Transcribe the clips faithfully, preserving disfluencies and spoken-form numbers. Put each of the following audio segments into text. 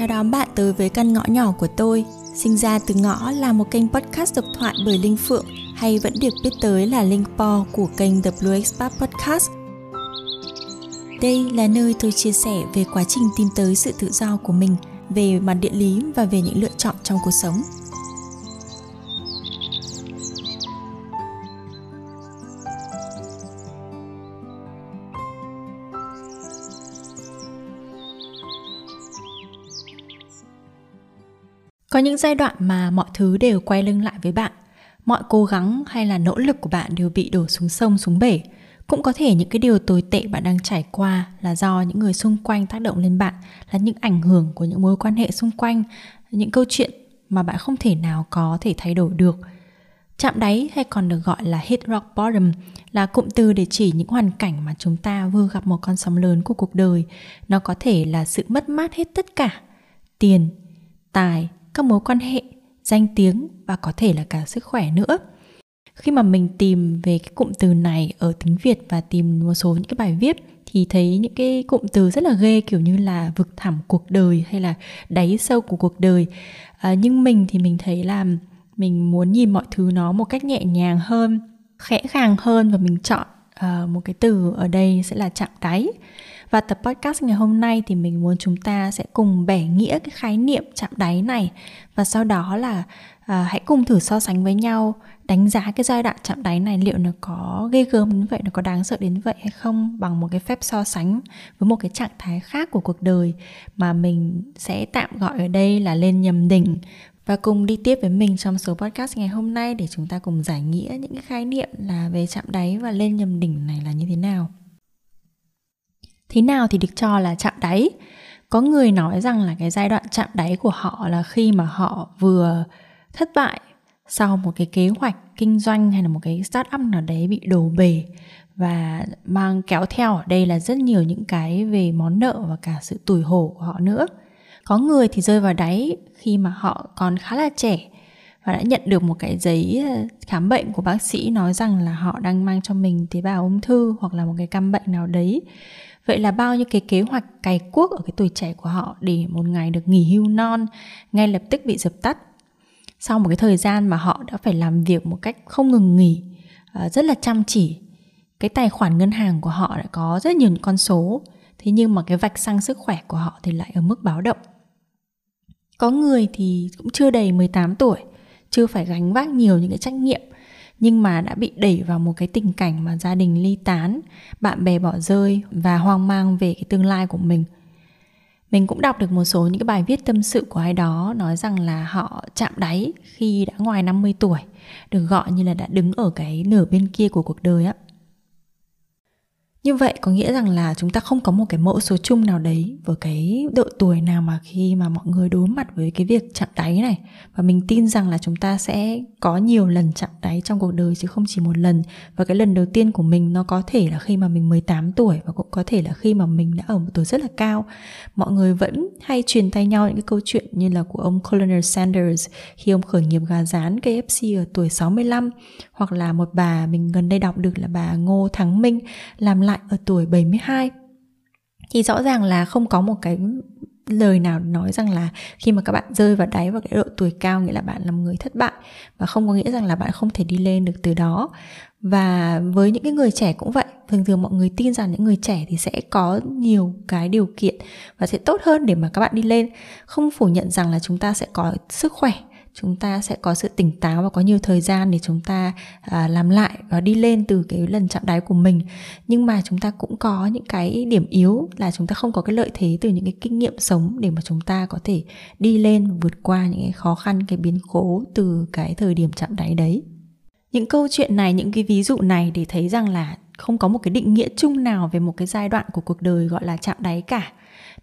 chào đón bạn tới với căn ngõ nhỏ của tôi. Sinh ra từ ngõ là một kênh podcast độc thoại bởi Linh Phượng, hay vẫn được biết tới là Linh Po của kênh The Blue Expat Podcast. Đây là nơi tôi chia sẻ về quá trình tìm tới sự tự do của mình, về mặt địa lý và về những lựa chọn trong cuộc sống. Có những giai đoạn mà mọi thứ đều quay lưng lại với bạn. Mọi cố gắng hay là nỗ lực của bạn đều bị đổ xuống sông, xuống bể. Cũng có thể những cái điều tồi tệ bạn đang trải qua là do những người xung quanh tác động lên bạn, là những ảnh hưởng của những mối quan hệ xung quanh, những câu chuyện mà bạn không thể nào có thể thay đổi được. Chạm đáy, hay còn được gọi là hit rock bottom, là cụm từ để chỉ những hoàn cảnh mà chúng ta vừa gặp một con sóng lớn của cuộc đời. Nó có thể là sự mất mát hết tất cả: tiền, tài, các mối quan hệ, danh tiếng và có thể là cả sức khỏe nữa. Khi mà mình tìm về cái cụm từ này ở tiếng Việt và tìm một số những cái bài viết thì thấy những cái cụm từ rất là ghê, kiểu như là vực thẳm cuộc đời hay là đáy sâu của cuộc đời. À, nhưng mình thì mình thấy là mình muốn nhìn mọi thứ nó một cách nhẹ nhàng hơn, khẽ khàng hơn, và mình chọn à, một cái từ ở đây sẽ là chạm đáy. Và tập podcast ngày hôm nay thì mình muốn chúng ta sẽ cùng bẻ nghĩa cái khái niệm chạm đáy này, và sau đó là à, hãy cùng thử so sánh với nhau, đánh giá cái giai đoạn chạm đáy này liệu nó có ghê gớm đến vậy, nó có đáng sợ đến vậy hay không, bằng một cái phép so sánh với một cái trạng thái khác của cuộc đời mà mình sẽ tạm gọi ở đây là lên nhầm đỉnh. Và cùng đi tiếp với mình trong số podcast ngày hôm nay để chúng ta cùng giải nghĩa những cái khái niệm là về chạm đáy và lên nhầm đỉnh này là như thế nào. Thế nào thì được cho là chạm đáy? Có người nói rằng là cái giai đoạn chạm đáy của họ là khi mà họ vừa thất bại sau một cái kế hoạch kinh doanh hay là một cái startup nào đấy bị đổ bể, và mang kéo theo ở đây là rất nhiều những cái về món nợ và cả sự tủi hổ của họ nữa. Có người thì rơi vào đáy khi mà họ còn khá là trẻ và đã nhận được một cái giấy khám bệnh của bác sĩ nói rằng là họ đang mang cho mình tế bào ung thư hoặc là một cái căn bệnh nào đấy. Vậy là bao nhiêu cái kế hoạch cày cuốc ở cái tuổi trẻ của họ để một ngày được nghỉ hưu non ngay lập tức bị dập tắt. Sau một cái thời gian mà họ đã phải làm việc một cách không ngừng nghỉ, rất là chăm chỉ, cái tài khoản ngân hàng của họ đã có rất nhiều con số, thế nhưng mà cái vạch sang sức khỏe của họ thì lại ở mức báo động. Có người thì cũng chưa đầy mười tám tuổi, chưa phải gánh vác nhiều những cái trách nhiệm, nhưng mà đã bị đẩy vào một cái tình cảnh mà gia đình ly tán, bạn bè bỏ rơi và hoang mang về cái tương lai của mình. Mình cũng đọc được một số những cái bài viết tâm sự của ai đó nói rằng là họ chạm đáy khi đã ngoài năm mươi tuổi, được gọi như là đã đứng ở cái nửa bên kia của cuộc đời á. Như vậy có nghĩa rằng là chúng ta không có một cái mẫu số chung nào đấy với cái độ tuổi nào mà khi mà mọi người đối mặt với cái việc chạm đáy này. Và mình tin rằng là chúng ta sẽ có nhiều lần chạm đáy trong cuộc đời chứ không chỉ một lần. Và cái lần đầu tiên của mình nó có thể là khi mà mình mười tám tuổi, và cũng có thể là khi mà mình đã ở một tuổi rất là cao. Mọi người vẫn hay truyền tay nhau những cái câu chuyện như là của ông Colonel Sanders khi ông khởi nghiệp gà rán K F C ở tuổi sáu mươi lăm, hoặc là một bà mình gần đây đọc được là bà Ngô Thắng Minh làm lại ở tuổi bảy mươi hai. Thì rõ ràng là không có một cái lời nào nói rằng là khi mà các bạn rơi vào đáy vào cái độ tuổi cao nghĩa là bạn là một người thất bại, và không có nghĩa rằng là bạn không thể đi lên được từ đó. Và với những cái người trẻ cũng vậy, thường thường mọi người tin rằng những người trẻ thì sẽ có nhiều cái điều kiện và sẽ tốt hơn để mà các bạn đi lên. Không phủ nhận rằng là chúng ta sẽ có sức khỏe, chúng ta sẽ có sự tỉnh táo và có nhiều thời gian để chúng ta à, làm lại và đi lên từ cái lần chạm đáy của mình. Nhưng mà chúng ta cũng có những cái điểm yếu là chúng ta không có cái lợi thế từ những cái kinh nghiệm sống để mà chúng ta có thể đi lên, vượt qua những cái khó khăn, cái biến cố từ cái thời điểm chạm đáy đấy. Những câu chuyện này, những cái ví dụ này để thấy rằng là không có một cái định nghĩa chung nào về một cái giai đoạn của cuộc đời gọi là chạm đáy cả.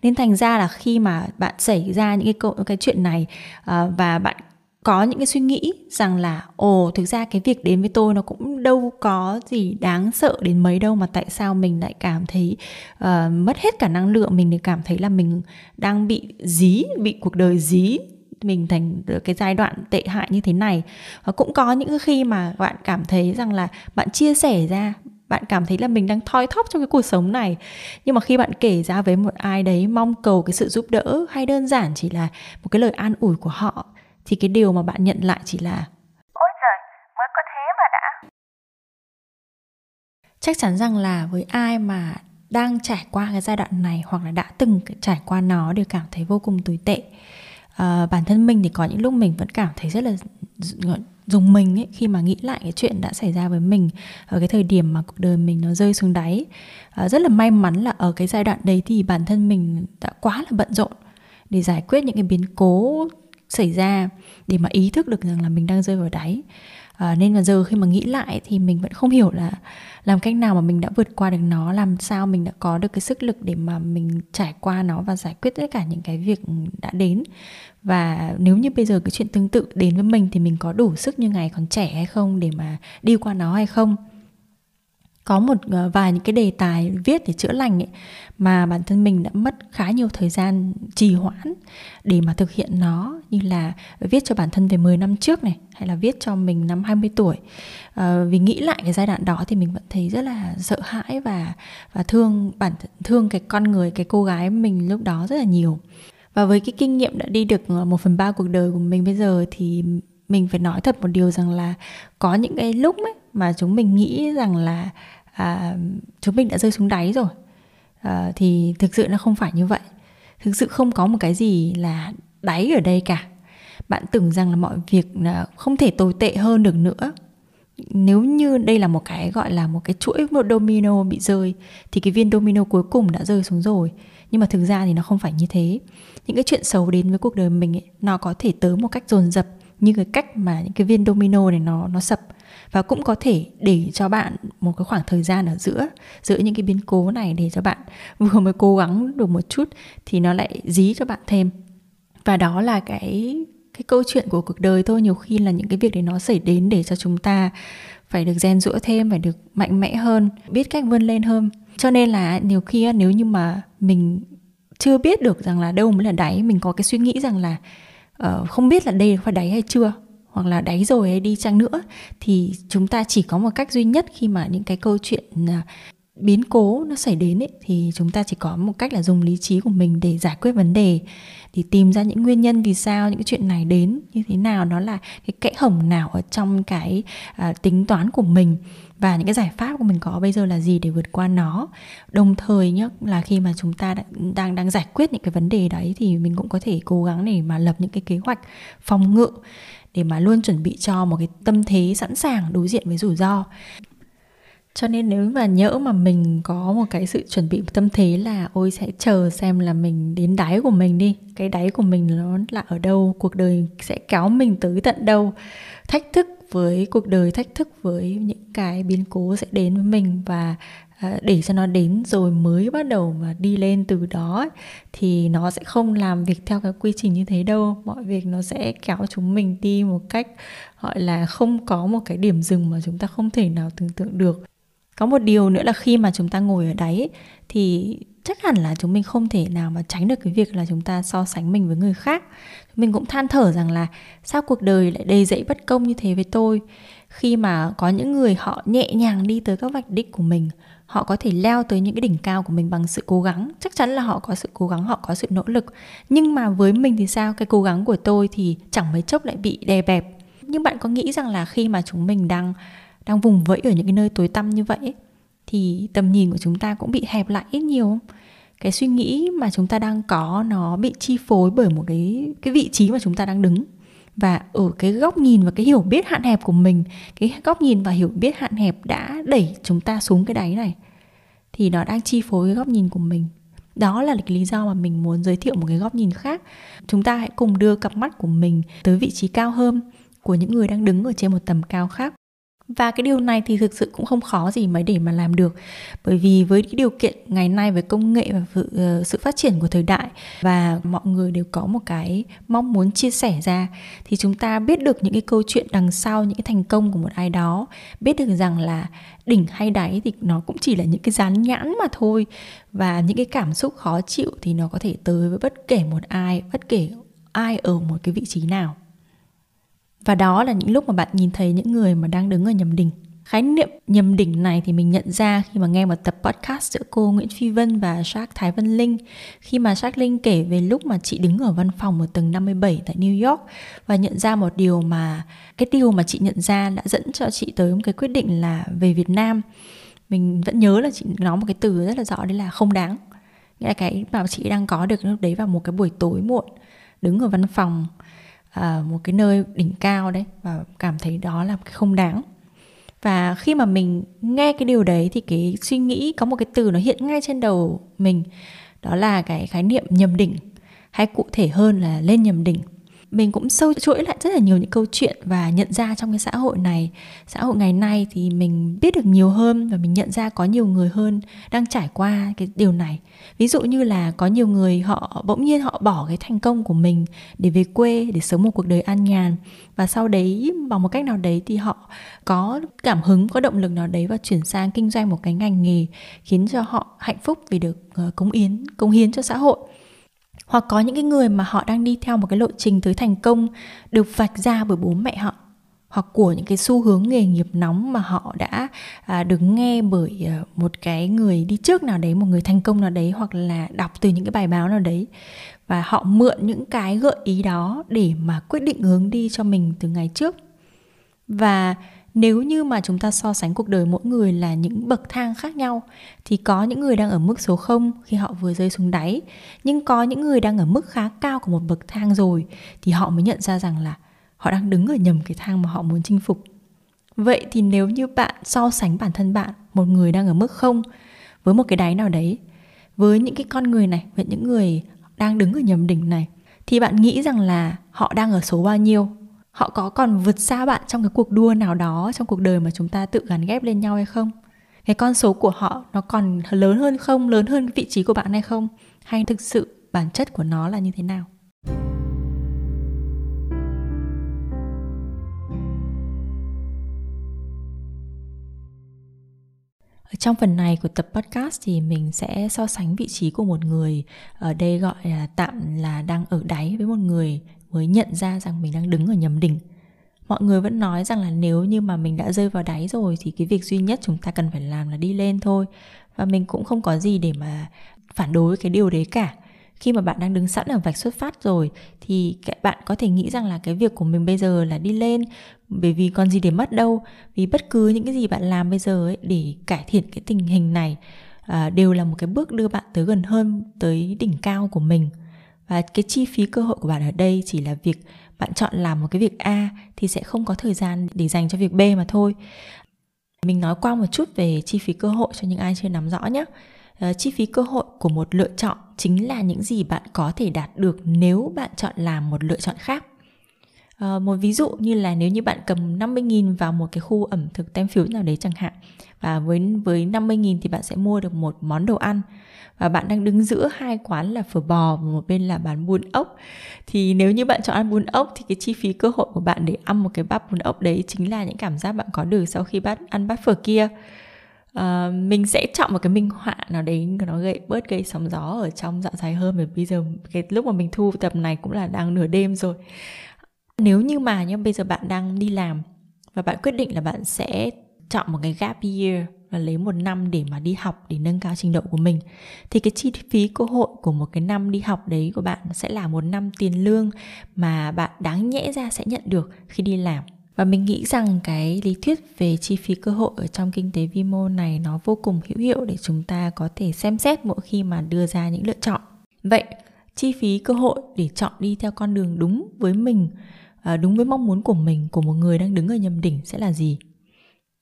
Nên thành ra là khi mà bạn xảy ra những cái, câu, cái chuyện này à, và bạn có những cái suy nghĩ rằng là ồ, thực ra cái việc đến với tôi nó cũng đâu có gì đáng sợ đến mấy đâu, mà tại sao mình lại cảm thấy uh, mất hết cả năng lượng, mình lại cảm thấy là mình đang bị dí, bị cuộc đời dí, mình thành cái giai đoạn tệ hại như thế này. Và cũng có những khi mà bạn cảm thấy rằng là bạn chia sẻ ra bạn cảm thấy là mình đang thoi thóp trong cái cuộc sống này. Nhưng mà khi bạn kể ra với một ai đấy mong cầu cái sự giúp đỡ hay đơn giản chỉ là một cái lời an ủi của họ, thì cái điều mà bạn nhận lại chỉ là ôi trời, mới có thế mà đã. Chắc chắn rằng là với ai mà đang trải qua cái giai đoạn này hoặc là đã từng trải qua nó đều cảm thấy vô cùng tồi tệ. À, bản thân mình thì có những lúc mình vẫn cảm thấy rất là dùng mình ấy, khi mà nghĩ lại cái chuyện đã xảy ra với mình ở cái thời điểm mà cuộc đời mình nó rơi xuống đáy. À, rất là may mắn là ở cái giai đoạn đấy thì bản thân mình đã quá là bận rộn để giải quyết những cái biến cố xảy ra, để mà ý thức được rằng là mình đang rơi vào đáy. À, nên là giờ khi mà nghĩ lại thì mình vẫn không hiểu là làm cách nào mà mình đã vượt qua được nó, làm sao mình đã có được cái sức lực để mà mình trải qua nó và giải quyết tất cả những cái việc đã đến. Và nếu như bây giờ cái chuyện tương tự đến với mình thì mình có đủ sức như ngày còn trẻ hay không để mà đi qua nó hay không. Có một vài những cái đề tài viết để chữa lành ấy, mà bản thân mình đã mất khá nhiều thời gian trì hoãn để mà thực hiện nó, như là viết cho bản thân về mười năm trước này, hay là viết cho mình năm hai mươi tuổi. À, vì nghĩ lại cái giai đoạn đó thì mình vẫn thấy rất là sợ hãi và, và thương bản thương cái con người, cái cô gái mình lúc đó rất là nhiều. Và với cái kinh nghiệm đã đi được một phần ba cuộc đời của mình bây giờ thì mình phải nói thật một điều rằng là có những cái lúc ấy mà chúng mình nghĩ rằng là à, chúng mình đã rơi xuống đáy rồi, à, thì thực sự nó không phải như vậy. Thực sự không có một cái gì là đáy ở đây cả. Bạn tưởng rằng là mọi việc không thể tồi tệ hơn được nữa. Nếu như đây là một cái gọi là một cái chuỗi một domino bị rơi, thì cái viên domino cuối cùng đã rơi xuống rồi. Nhưng mà thực ra thì nó không phải như thế. Những cái chuyện xấu đến với cuộc đời mình ấy, nó có thể tới một cách dồn dập như cái cách mà những cái viên domino này nó, nó sập. Và cũng có thể để cho bạn một cái khoảng thời gian ở giữa Giữa những cái biến cố này, để cho bạn vừa mới cố gắng được một chút thì nó lại dí cho bạn thêm. Và đó là cái, cái câu chuyện của cuộc đời thôi. Nhiều khi là những cái việc đấy nó xảy đến để cho chúng ta phải được rèn giũa thêm, phải được mạnh mẽ hơn, biết cách vươn lên hơn. Cho nên là nhiều khi nếu như mà mình chưa biết được rằng là đâu mới là đáy, mình có cái suy nghĩ rằng là uh, không biết là đây phải đáy hay chưa, hoặc là đáy rồi hay đi chăng nữa, thì chúng ta chỉ có một cách duy nhất khi mà những cái câu chuyện biến cố nó xảy đến ấy, thì chúng ta chỉ có một cách là dùng lý trí của mình để giải quyết vấn đề, để tìm ra những nguyên nhân vì sao những cái chuyện này đến như thế nào, nó là cái kẽ hở nào ở trong cái à, tính toán của mình, và những cái giải pháp của mình có bây giờ là gì để vượt qua nó. Đồng thời nhá, là khi mà chúng ta đã, đang đang giải quyết những cái vấn đề đấy thì mình cũng có thể cố gắng để mà lập những cái kế hoạch phòng ngự, để mà luôn chuẩn bị cho một cái tâm thế sẵn sàng đối diện với rủi ro. Cho nên nếu mà nhỡ mà mình có một cái sự chuẩn bị tâm thế là ôi sẽ chờ xem là mình đến đáy của mình đi, cái đáy của mình nó là ở đâu, cuộc đời sẽ kéo mình tới tận đâu, thách thức với cuộc đời, thách thức với những cái biến cố sẽ đến với mình, và để cho nó đến rồi mới bắt đầu mà đi lên từ đó ấy, thì nó sẽ không làm việc theo cái quy trình như thế đâu. Mọi việc nó sẽ kéo chúng mình đi một cách gọi là không có một cái điểm dừng mà chúng ta không thể nào tưởng tượng được. Có một điều nữa là khi mà chúng ta ngồi ở đáy ấy, thì chắc hẳn là chúng mình không thể nào mà tránh được cái việc là chúng ta so sánh mình với người khác. Mình cũng than thở rằng là sao cuộc đời lại đầy dẫy bất công như thế với tôi. Khi mà có những người họ nhẹ nhàng đi tới các vạch đích của mình, họ có thể leo tới những cái đỉnh cao của mình bằng sự cố gắng. Chắc chắn là họ có sự cố gắng, họ có sự nỗ lực. Nhưng mà với mình thì sao? Cái cố gắng của tôi thì chẳng mấy chốc lại bị đè bẹp. Nhưng bạn có nghĩ rằng là khi mà chúng mình đang, đang vùng vẫy ở những cái nơi tối tăm như vậy ấy, thì tầm nhìn của chúng ta cũng bị hẹp lại ít nhiều không? Cái suy nghĩ mà chúng ta đang có nó bị chi phối bởi một cái, cái vị trí mà chúng ta đang đứng. Và ở cái góc nhìn và cái hiểu biết hạn hẹp của mình, cái góc nhìn và hiểu biết hạn hẹp đã đẩy chúng ta xuống cái đáy này, thì nó đang chi phối cái góc nhìn của mình. Đó là cái lý do mà mình muốn giới thiệu một cái góc nhìn khác. Chúng ta hãy cùng đưa cặp mắt của mình tới vị trí cao hơn của những người đang đứng ở trên một tầm cao khác. Và cái điều này thì thực sự cũng không khó gì mới để mà làm được. Bởi vì với cái điều kiện ngày nay, với công nghệ và sự phát triển của thời đại, và mọi người đều có một cái mong muốn chia sẻ ra, thì chúng ta biết được những cái câu chuyện đằng sau những cái thành công của một ai đó, biết được rằng là đỉnh hay đáy thì nó cũng chỉ là những cái dán nhãn mà thôi. Và những cái cảm xúc khó chịu thì nó có thể tới với bất kể một ai, bất kể ai ở một cái vị trí nào. Và đó là những lúc mà bạn nhìn thấy những người mà đang đứng ở nhầm đỉnh. Khái niệm nhầm đỉnh này thì mình nhận ra khi mà nghe một tập podcast giữa cô Nguyễn Phi Vân và Jack Thái Vân Linh, khi mà Jack Linh kể về lúc mà chị đứng ở văn phòng ở tầng năm mươi bảy tại New York và nhận ra một điều mà cái điều mà chị nhận ra đã dẫn cho chị tới một cái quyết định là về Việt Nam. Mình vẫn nhớ là chị nói một cái từ rất là rõ, đấy là không đáng. Nghĩa là cái mà chị đang có được lúc đấy vào một cái buổi tối muộn, đứng ở văn phòng, à, một cái nơi đỉnh cao đấy, và cảm thấy đó là một cái không đáng. Và khi mà mình nghe cái điều đấy thì cái suy nghĩ, có một cái từ nó hiện ngay trên đầu mình, đó là cái khái niệm nhầm đỉnh, hay cụ thể hơn là lên nhầm đỉnh. Mình cũng sâu chuỗi lại rất là nhiều những câu chuyện và nhận ra trong cái xã hội này, xã hội ngày nay thì mình biết được nhiều hơn và mình nhận ra có nhiều người hơn đang trải qua cái điều này. Ví dụ như là có nhiều người họ bỗng nhiên họ bỏ cái thành công của mình để về quê, để sống một cuộc đời an nhàn, và sau đấy bằng một cách nào đấy thì họ có cảm hứng, có động lực nào đấy và chuyển sang kinh doanh một cái ngành nghề khiến cho họ hạnh phúc vì được cống hiến, cống hiến cho xã hội. Hoặc có những cái người mà họ đang đi theo một cái lộ trình tới thành công được vạch ra bởi bố mẹ họ, hoặc của những cái xu hướng nghề nghiệp nóng mà họ đã à, được nghe bởi à, một cái người đi trước nào đấy, một người thành công nào đấy, hoặc là đọc từ những cái bài báo nào đấy. Và họ mượn những cái gợi ý đó để mà quyết định hướng đi cho mình từ ngày trước. Và nếu như mà chúng ta so sánh cuộc đời mỗi người là những bậc thang khác nhau, thì có những người đang ở mức số không khi họ vừa rơi xuống đáy, nhưng có những người đang ở mức khá cao của một bậc thang rồi thì họ mới nhận ra rằng là họ đang đứng ở nhầm cái thang mà họ muốn chinh phục. Vậy thì nếu như bạn so sánh bản thân bạn, một người đang ở mức không với một cái đáy nào đấy, với những cái con người này, với những người đang đứng ở nhầm đỉnh này, thì bạn nghĩ rằng là họ đang ở số bao nhiêu? Họ có còn vượt xa bạn trong cái cuộc đua nào đó trong cuộc đời mà chúng ta tự gắn ghép lên nhau hay không? Cái con số của họ nó còn lớn hơn không? Lớn hơn cái vị trí của bạn hay không? Hay thực sự bản chất của nó là như thế nào? Ở trong phần này của tập podcast thì mình sẽ so sánh vị trí của một người ở đây gọi là tạm là đang ở đáy với một người mới nhận ra rằng mình đang đứng ở nhầm đỉnh. Mọi người vẫn nói rằng là nếu như mà mình đã rơi vào đáy rồi thì cái việc duy nhất chúng ta cần phải làm là đi lên thôi. Và mình cũng không có gì để mà phản đối cái điều đấy cả. Khi mà bạn đang đứng sẵn ở vạch xuất phát rồi thì bạn có thể nghĩ rằng là cái việc của mình bây giờ là đi lên, bởi vì còn gì để mất đâu. Vì bất cứ những cái gì bạn làm bây giờ ấy, để cải thiện cái tình hình này à, đều là một cái bước đưa bạn tới gần hơn, tới đỉnh cao của mình. Và cái chi phí cơ hội của bạn ở đây chỉ là việc bạn chọn làm một cái việc A thì sẽ không có thời gian để dành cho việc B mà thôi. Mình nói qua một chút về chi phí cơ hội cho những ai chưa nắm rõ nhé. Chi phí cơ hội của một lựa chọn chính là những gì bạn có thể đạt được nếu bạn chọn làm một lựa chọn khác. Một ví dụ như là nếu như bạn cầm năm mươi nghìn vào một cái khu ẩm thực tem phiếu nào đấy chẳng hạn, và với, với năm mươi nghìn thì bạn sẽ mua được một món đồ ăn, và bạn đang đứng giữa hai quán là phở bò và một bên là bán bún ốc. Thì nếu như bạn chọn ăn bún ốc thì cái chi phí cơ hội của bạn để ăn một cái bát bún ốc đấy chính là những cảm giác bạn có được sau khi bát, ăn bát phở kia. Uh, mình sẽ chọn một cái minh họa nào đấy nó gây bớt gây sóng gió ở trong dạ dày hơn, bởi bây giờ cái lúc mà mình thu tập này cũng là đang nửa đêm rồi. Nếu như mà như bây giờ bạn đang đi làm và bạn quyết định là bạn sẽ chọn một cái gap year và lấy một năm để mà đi học để nâng cao trình độ của mình, thì cái chi phí cơ hội của một cái năm đi học đấy của bạn sẽ là một năm tiền lương mà bạn đáng nhẽ ra sẽ nhận được khi đi làm. Và mình nghĩ rằng cái lý thuyết về chi phí cơ hội ở trong kinh tế vi mô này nó vô cùng hữu hiệu để chúng ta có thể xem xét mỗi khi mà đưa ra những lựa chọn. Vậy chi phí cơ hội để chọn đi theo con đường đúng với mình, đúng với mong muốn của mình, của một người đang đứng ở nhầm đỉnh sẽ là gì?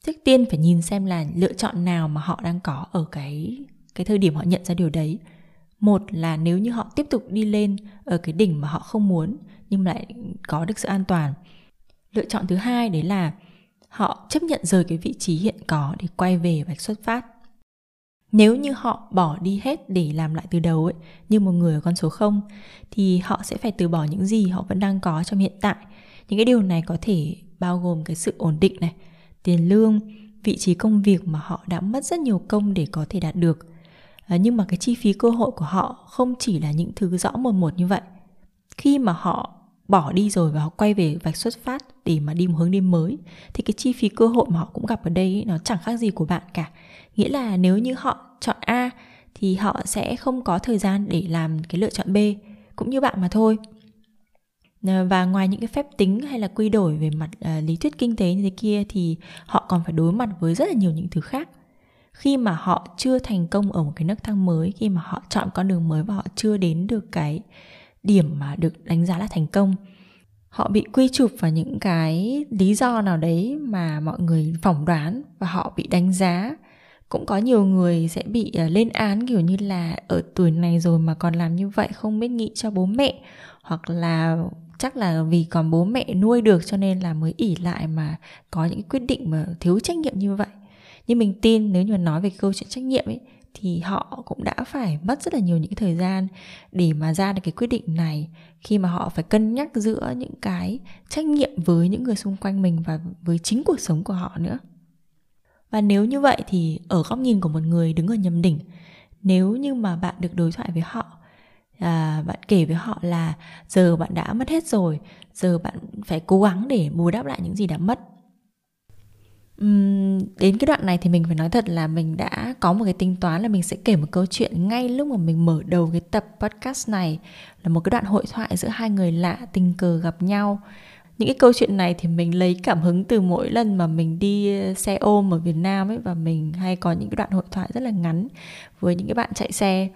Trước tiên phải nhìn xem là lựa chọn nào mà họ đang có ở cái, cái thời điểm họ nhận ra điều đấy. Một là nếu như họ tiếp tục đi lên ở cái đỉnh mà họ không muốn nhưng lại có được sự an toàn. Lựa chọn thứ hai đấy là họ chấp nhận rời cái vị trí hiện có để quay về vạch xuất phát. Nếu như họ bỏ đi hết để làm lại từ đầu ấy, như một người ở con số không, thì họ sẽ phải từ bỏ những gì họ vẫn đang có trong hiện tại. Những cái điều này có thể bao gồm cái sự ổn định này, tiền lương, vị trí công việc mà họ đã mất rất nhiều công để có thể đạt được. À, nhưng mà cái chi phí cơ hội của họ không chỉ là những thứ rõ mồn một như vậy. Khi mà họ bỏ đi rồi và họ quay về vạch xuất phát để mà đi một hướng đi mới, thì cái chi phí cơ hội mà họ cũng gặp ở đây ấy, nó chẳng khác gì của bạn cả. Nghĩa là nếu như họ chọn A thì họ sẽ không có thời gian để làm cái lựa chọn B, cũng như bạn mà thôi. Và ngoài những cái phép tính hay là quy đổi về mặt à, lý thuyết kinh tế như thế kia thì họ còn phải đối mặt với rất là nhiều những thứ khác. Khi mà họ chưa thành công ở một cái nấc thang mới, khi mà họ chọn con đường mới và họ chưa đến được cái điểm mà được đánh giá là thành công, họ bị quy chụp vào những cái lý do nào đấy mà mọi người phỏng đoán và họ bị đánh giá. Cũng có nhiều người sẽ bị lên án kiểu như là ở tuổi này rồi mà còn làm như vậy, không biết nghĩ cho bố mẹ, hoặc là chắc là vì còn bố mẹ nuôi được cho nên là mới ỷ lại mà có những quyết định mà thiếu trách nhiệm như vậy. Nhưng mình tin nếu như nói về câu chuyện trách nhiệm ấy, thì họ cũng đã phải mất rất là nhiều những thời gian để mà ra được cái quyết định này, khi mà họ phải cân nhắc giữa những cái trách nhiệm với những người xung quanh mình và với chính cuộc sống của họ nữa. Và nếu như vậy thì ở góc nhìn của một người đứng ở nhầm đỉnh, nếu như mà bạn được đối thoại với họ, à, bạn kể với họ là giờ bạn đã mất hết rồi, giờ bạn phải cố gắng để bù đắp lại những gì đã mất. Uhm, đến cái đoạn này thì mình phải nói thật là mình đã có một cái tính toán là mình sẽ kể một câu chuyện ngay lúc mà mình mở đầu cái tập podcast này, là một cái đoạn hội thoại giữa hai người lạ tình cờ gặp nhau. Những cái câu chuyện này thì mình lấy cảm hứng từ mỗi lần mà mình đi xe ôm ở Việt Nam ấy, và mình hay có những cái đoạn hội thoại rất là ngắn với những cái bạn chạy xe.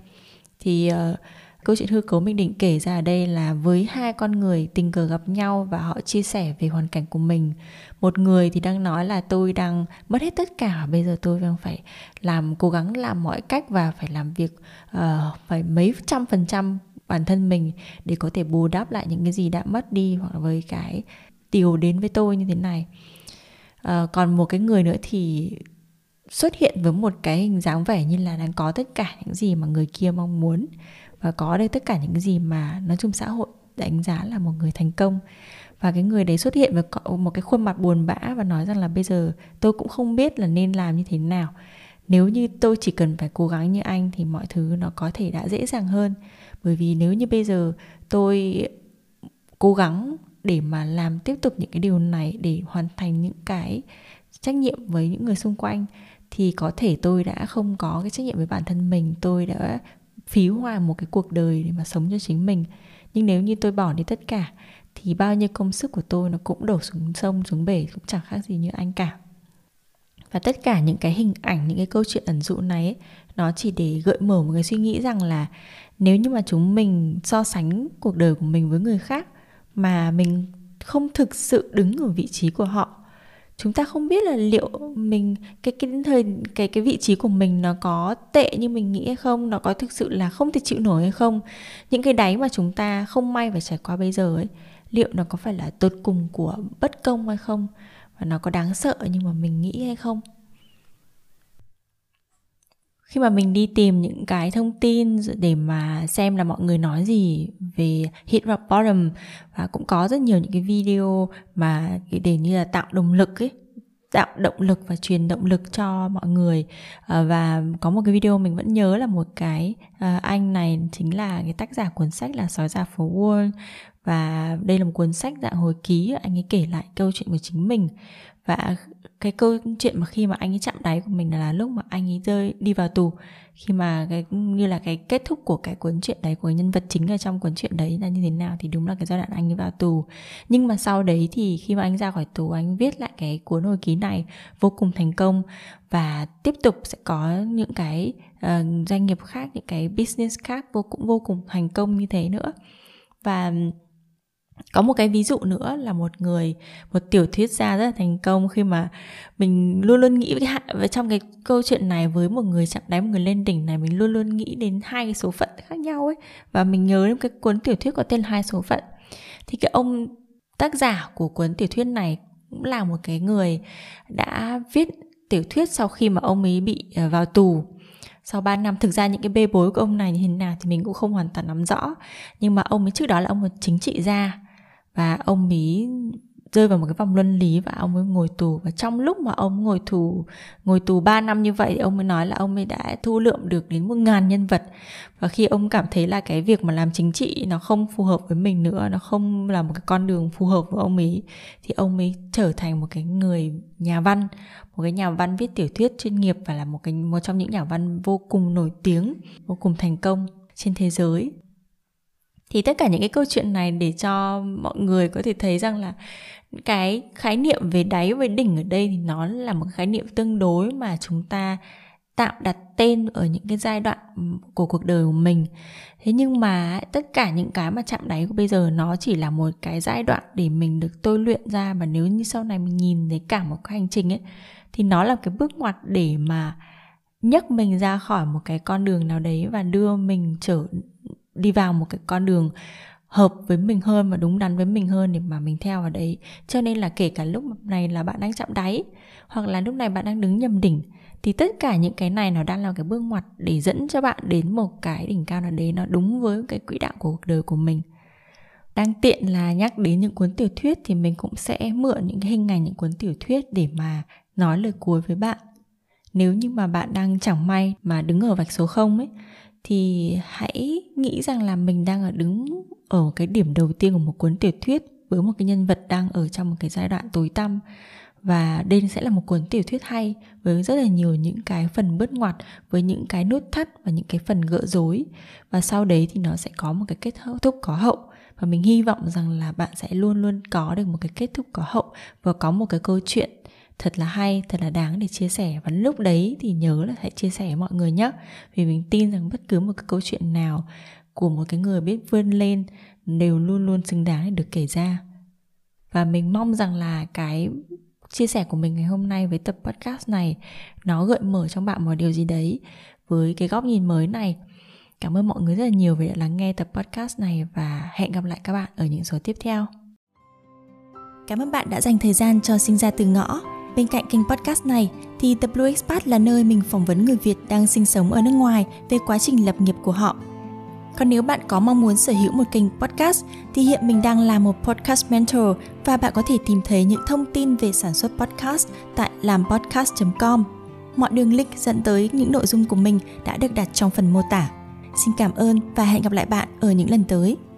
Thì uh, câu chuyện hư cấu mình định kể ra ở đây là với hai con người tình cờ gặp nhau và họ chia sẻ về hoàn cảnh của mình. Một người thì đang nói là tôi đang mất hết tất cả, bây giờ tôi đang phải làm cố gắng làm mọi cách và phải làm việc uh, phải mấy trăm phần trăm bản thân mình để có thể bù đắp lại những cái gì đã mất đi, hoặc là với cái điều đến với tôi như thế này. À, còn một cái người nữa thì xuất hiện với một cái hình dáng vẻ như là đang có tất cả những gì mà người kia mong muốn và có được tất cả những cái gì mà nói chung xã hội đánh giá là một người thành công. Và cái người đấy xuất hiện với một cái khuôn mặt buồn bã và nói rằng là bây giờ tôi cũng không biết là nên làm như thế nào. Nếu như tôi chỉ cần phải cố gắng như anh thì mọi thứ nó có thể đã dễ dàng hơn. Bởi vì nếu như bây giờ tôi cố gắng để mà làm tiếp tục những cái điều này để hoàn thành những cái trách nhiệm với những người xung quanh thì có thể tôi đã không có cái trách nhiệm với bản thân mình, tôi đã phí hoài một cái cuộc đời để mà sống cho chính mình. Nhưng nếu như tôi bỏ đi tất cả thì bao nhiêu công sức của tôi nó cũng đổ xuống sông, xuống bể, cũng chẳng khác gì như anh cả. Và tất cả những cái hình ảnh, những cái câu chuyện ẩn dụ này ấy, nó chỉ để gợi mở một cái suy nghĩ rằng là nếu như mà chúng mình so sánh cuộc đời của mình với người khác mà mình không thực sự đứng ở vị trí của họ, chúng ta không biết là liệu mình cái cái thời cái cái vị trí của mình nó có tệ như mình nghĩ hay không, nó có thực sự là không thể chịu nổi hay không. Những cái đáy mà chúng ta không may phải trải qua bây giờ ấy, liệu nó có phải là tột cùng của bất công hay không, và nó có đáng sợ nhưng mà mình nghĩ hay không. Khi mà mình đi tìm những cái thông tin để mà xem là mọi người nói gì về Hit Rock Bottom, và cũng có rất nhiều những cái video mà để như là tạo động lực ấy, tạo động lực và truyền động lực cho mọi người. Và có một cái video mình vẫn nhớ là một cái anh này chính là cái tác giả cuốn sách là Sói Già Phố Wall, và đây là một cuốn sách dạng hồi ký, anh ấy kể lại câu chuyện của chính mình. Và cái câu chuyện mà khi mà anh ấy chạm đáy của mình là lúc mà anh ấy rơi đi vào tù, khi mà cái như là cái kết thúc của cái cuốn truyện đấy, của nhân vật chính ở trong cuốn truyện đấy là như thế nào, thì đúng là cái giai đoạn anh ấy vào tù. Nhưng mà sau đấy thì khi mà anh ra khỏi tù, anh viết lại cái cuốn hồi ký này vô cùng thành công, và tiếp tục sẽ có những cái uh, doanh nghiệp khác, những cái business khác vô cũng vô cùng thành công như thế nữa. Và có một cái ví dụ nữa là một người, một tiểu thuyết gia rất là thành công. Khi mà mình luôn luôn nghĩ về trong cái câu chuyện này, với một người chạm đáy, một người lên đỉnh này, mình luôn luôn nghĩ đến hai cái số phận khác nhau ấy. Và mình nhớ đến cái cuốn tiểu thuyết có tên là Hai Số Phận. Thì cái ông tác giả của cuốn tiểu thuyết này cũng là một cái người đã viết tiểu thuyết sau khi mà ông ấy bị vào tù sau ba năm. Thực ra những cái bê bối của ông này như thế nào thì mình cũng không hoàn toàn nắm rõ. Nhưng mà ông ấy trước đó là ông một chính trị gia, và ông ấy rơi vào một cái vòng luân lý và ông mới ngồi tù. Và trong lúc mà ông ngồi tù ngồi tù ba năm như vậy, ông mới nói là ông ấy đã thu lượm được đến một ngàn nhân vật. Và khi ông cảm thấy là cái việc mà làm chính trị nó không phù hợp với mình nữa, nó không là một cái con đường phù hợp với ông ấy, thì ông ấy trở thành một cái người nhà văn, một cái nhà văn viết tiểu thuyết chuyên nghiệp và là một cái một trong những nhà văn vô cùng nổi tiếng, vô cùng thành công trên thế giới. Thì tất cả những cái câu chuyện này để cho mọi người có thể thấy rằng là cái khái niệm về đáy với đỉnh ở đây thì nó là một khái niệm tương đối mà chúng ta tạm đặt tên ở những cái giai đoạn của cuộc đời của mình. Thế nhưng mà tất cả những cái mà chạm đáy của bây giờ nó chỉ là một cái giai đoạn để mình được tôi luyện ra, mà nếu như sau này mình nhìn thấy cả một cái hành trình ấy thì nó là cái bước ngoặt để mà nhấc mình ra khỏi một cái con đường nào đấy và đưa mình trở đi vào một cái con đường hợp với mình hơn và đúng đắn với mình hơn để mà mình theo vào đấy. Cho nên là kể cả lúc này là bạn đang chạm đáy hoặc là lúc này bạn đang đứng nhầm đỉnh, thì tất cả những cái này nó đang là cái bước ngoặt để dẫn cho bạn đến một cái đỉnh cao nào đấy, nó đúng với cái quỹ đạo của cuộc đời của mình. Đang tiện là nhắc đến những cuốn tiểu thuyết thì mình cũng sẽ mượn những cái hình ảnh những cuốn tiểu thuyết để mà nói lời cuối với bạn. Nếu như mà bạn đang chẳng may mà đứng ở vạch số không ấy, thì hãy nghĩ rằng là mình đang ở đứng ở cái điểm đầu tiên của một cuốn tiểu thuyết với một cái nhân vật đang ở trong một cái giai đoạn tối tăm. Và đây sẽ là một cuốn tiểu thuyết hay với rất là nhiều những cái phần bớt ngoặt, với những cái nút thắt và những cái phần gỡ rối. Và sau đấy thì nó sẽ có một cái kết thúc có hậu. Và mình hy vọng rằng là bạn sẽ luôn luôn có được một cái kết thúc có hậu và có một cái câu chuyện thật là hay, thật là đáng để chia sẻ. Và lúc đấy thì nhớ là hãy chia sẻ với mọi người nhé. Vì mình tin rằng bất cứ một cái câu chuyện nào của một cái người biết vươn lên đều luôn luôn xứng đáng để được kể ra. Và mình mong rằng là cái chia sẻ của mình ngày hôm nay với tập podcast này nó gợi mở trong bạn một điều gì đấy với cái góc nhìn mới này. Cảm ơn mọi người rất là nhiều vì đã lắng nghe tập podcast này và hẹn gặp lại các bạn ở những số tiếp theo. Cảm ơn bạn đã dành thời gian cho Sinh Ra Từ Ngõ. Bên cạnh kênh podcast này thì The Blue Expat là nơi mình phỏng vấn người Việt đang sinh sống ở nước ngoài về quá trình lập nghiệp của họ. Còn nếu bạn có mong muốn sở hữu một kênh podcast thì hiện mình đang là một podcast mentor và bạn có thể tìm thấy những thông tin về sản xuất podcast tại lam podcast chấm com. Mọi đường link dẫn tới những nội dung của mình đã được đặt trong phần mô tả. Xin cảm ơn và hẹn gặp lại bạn ở những lần tới.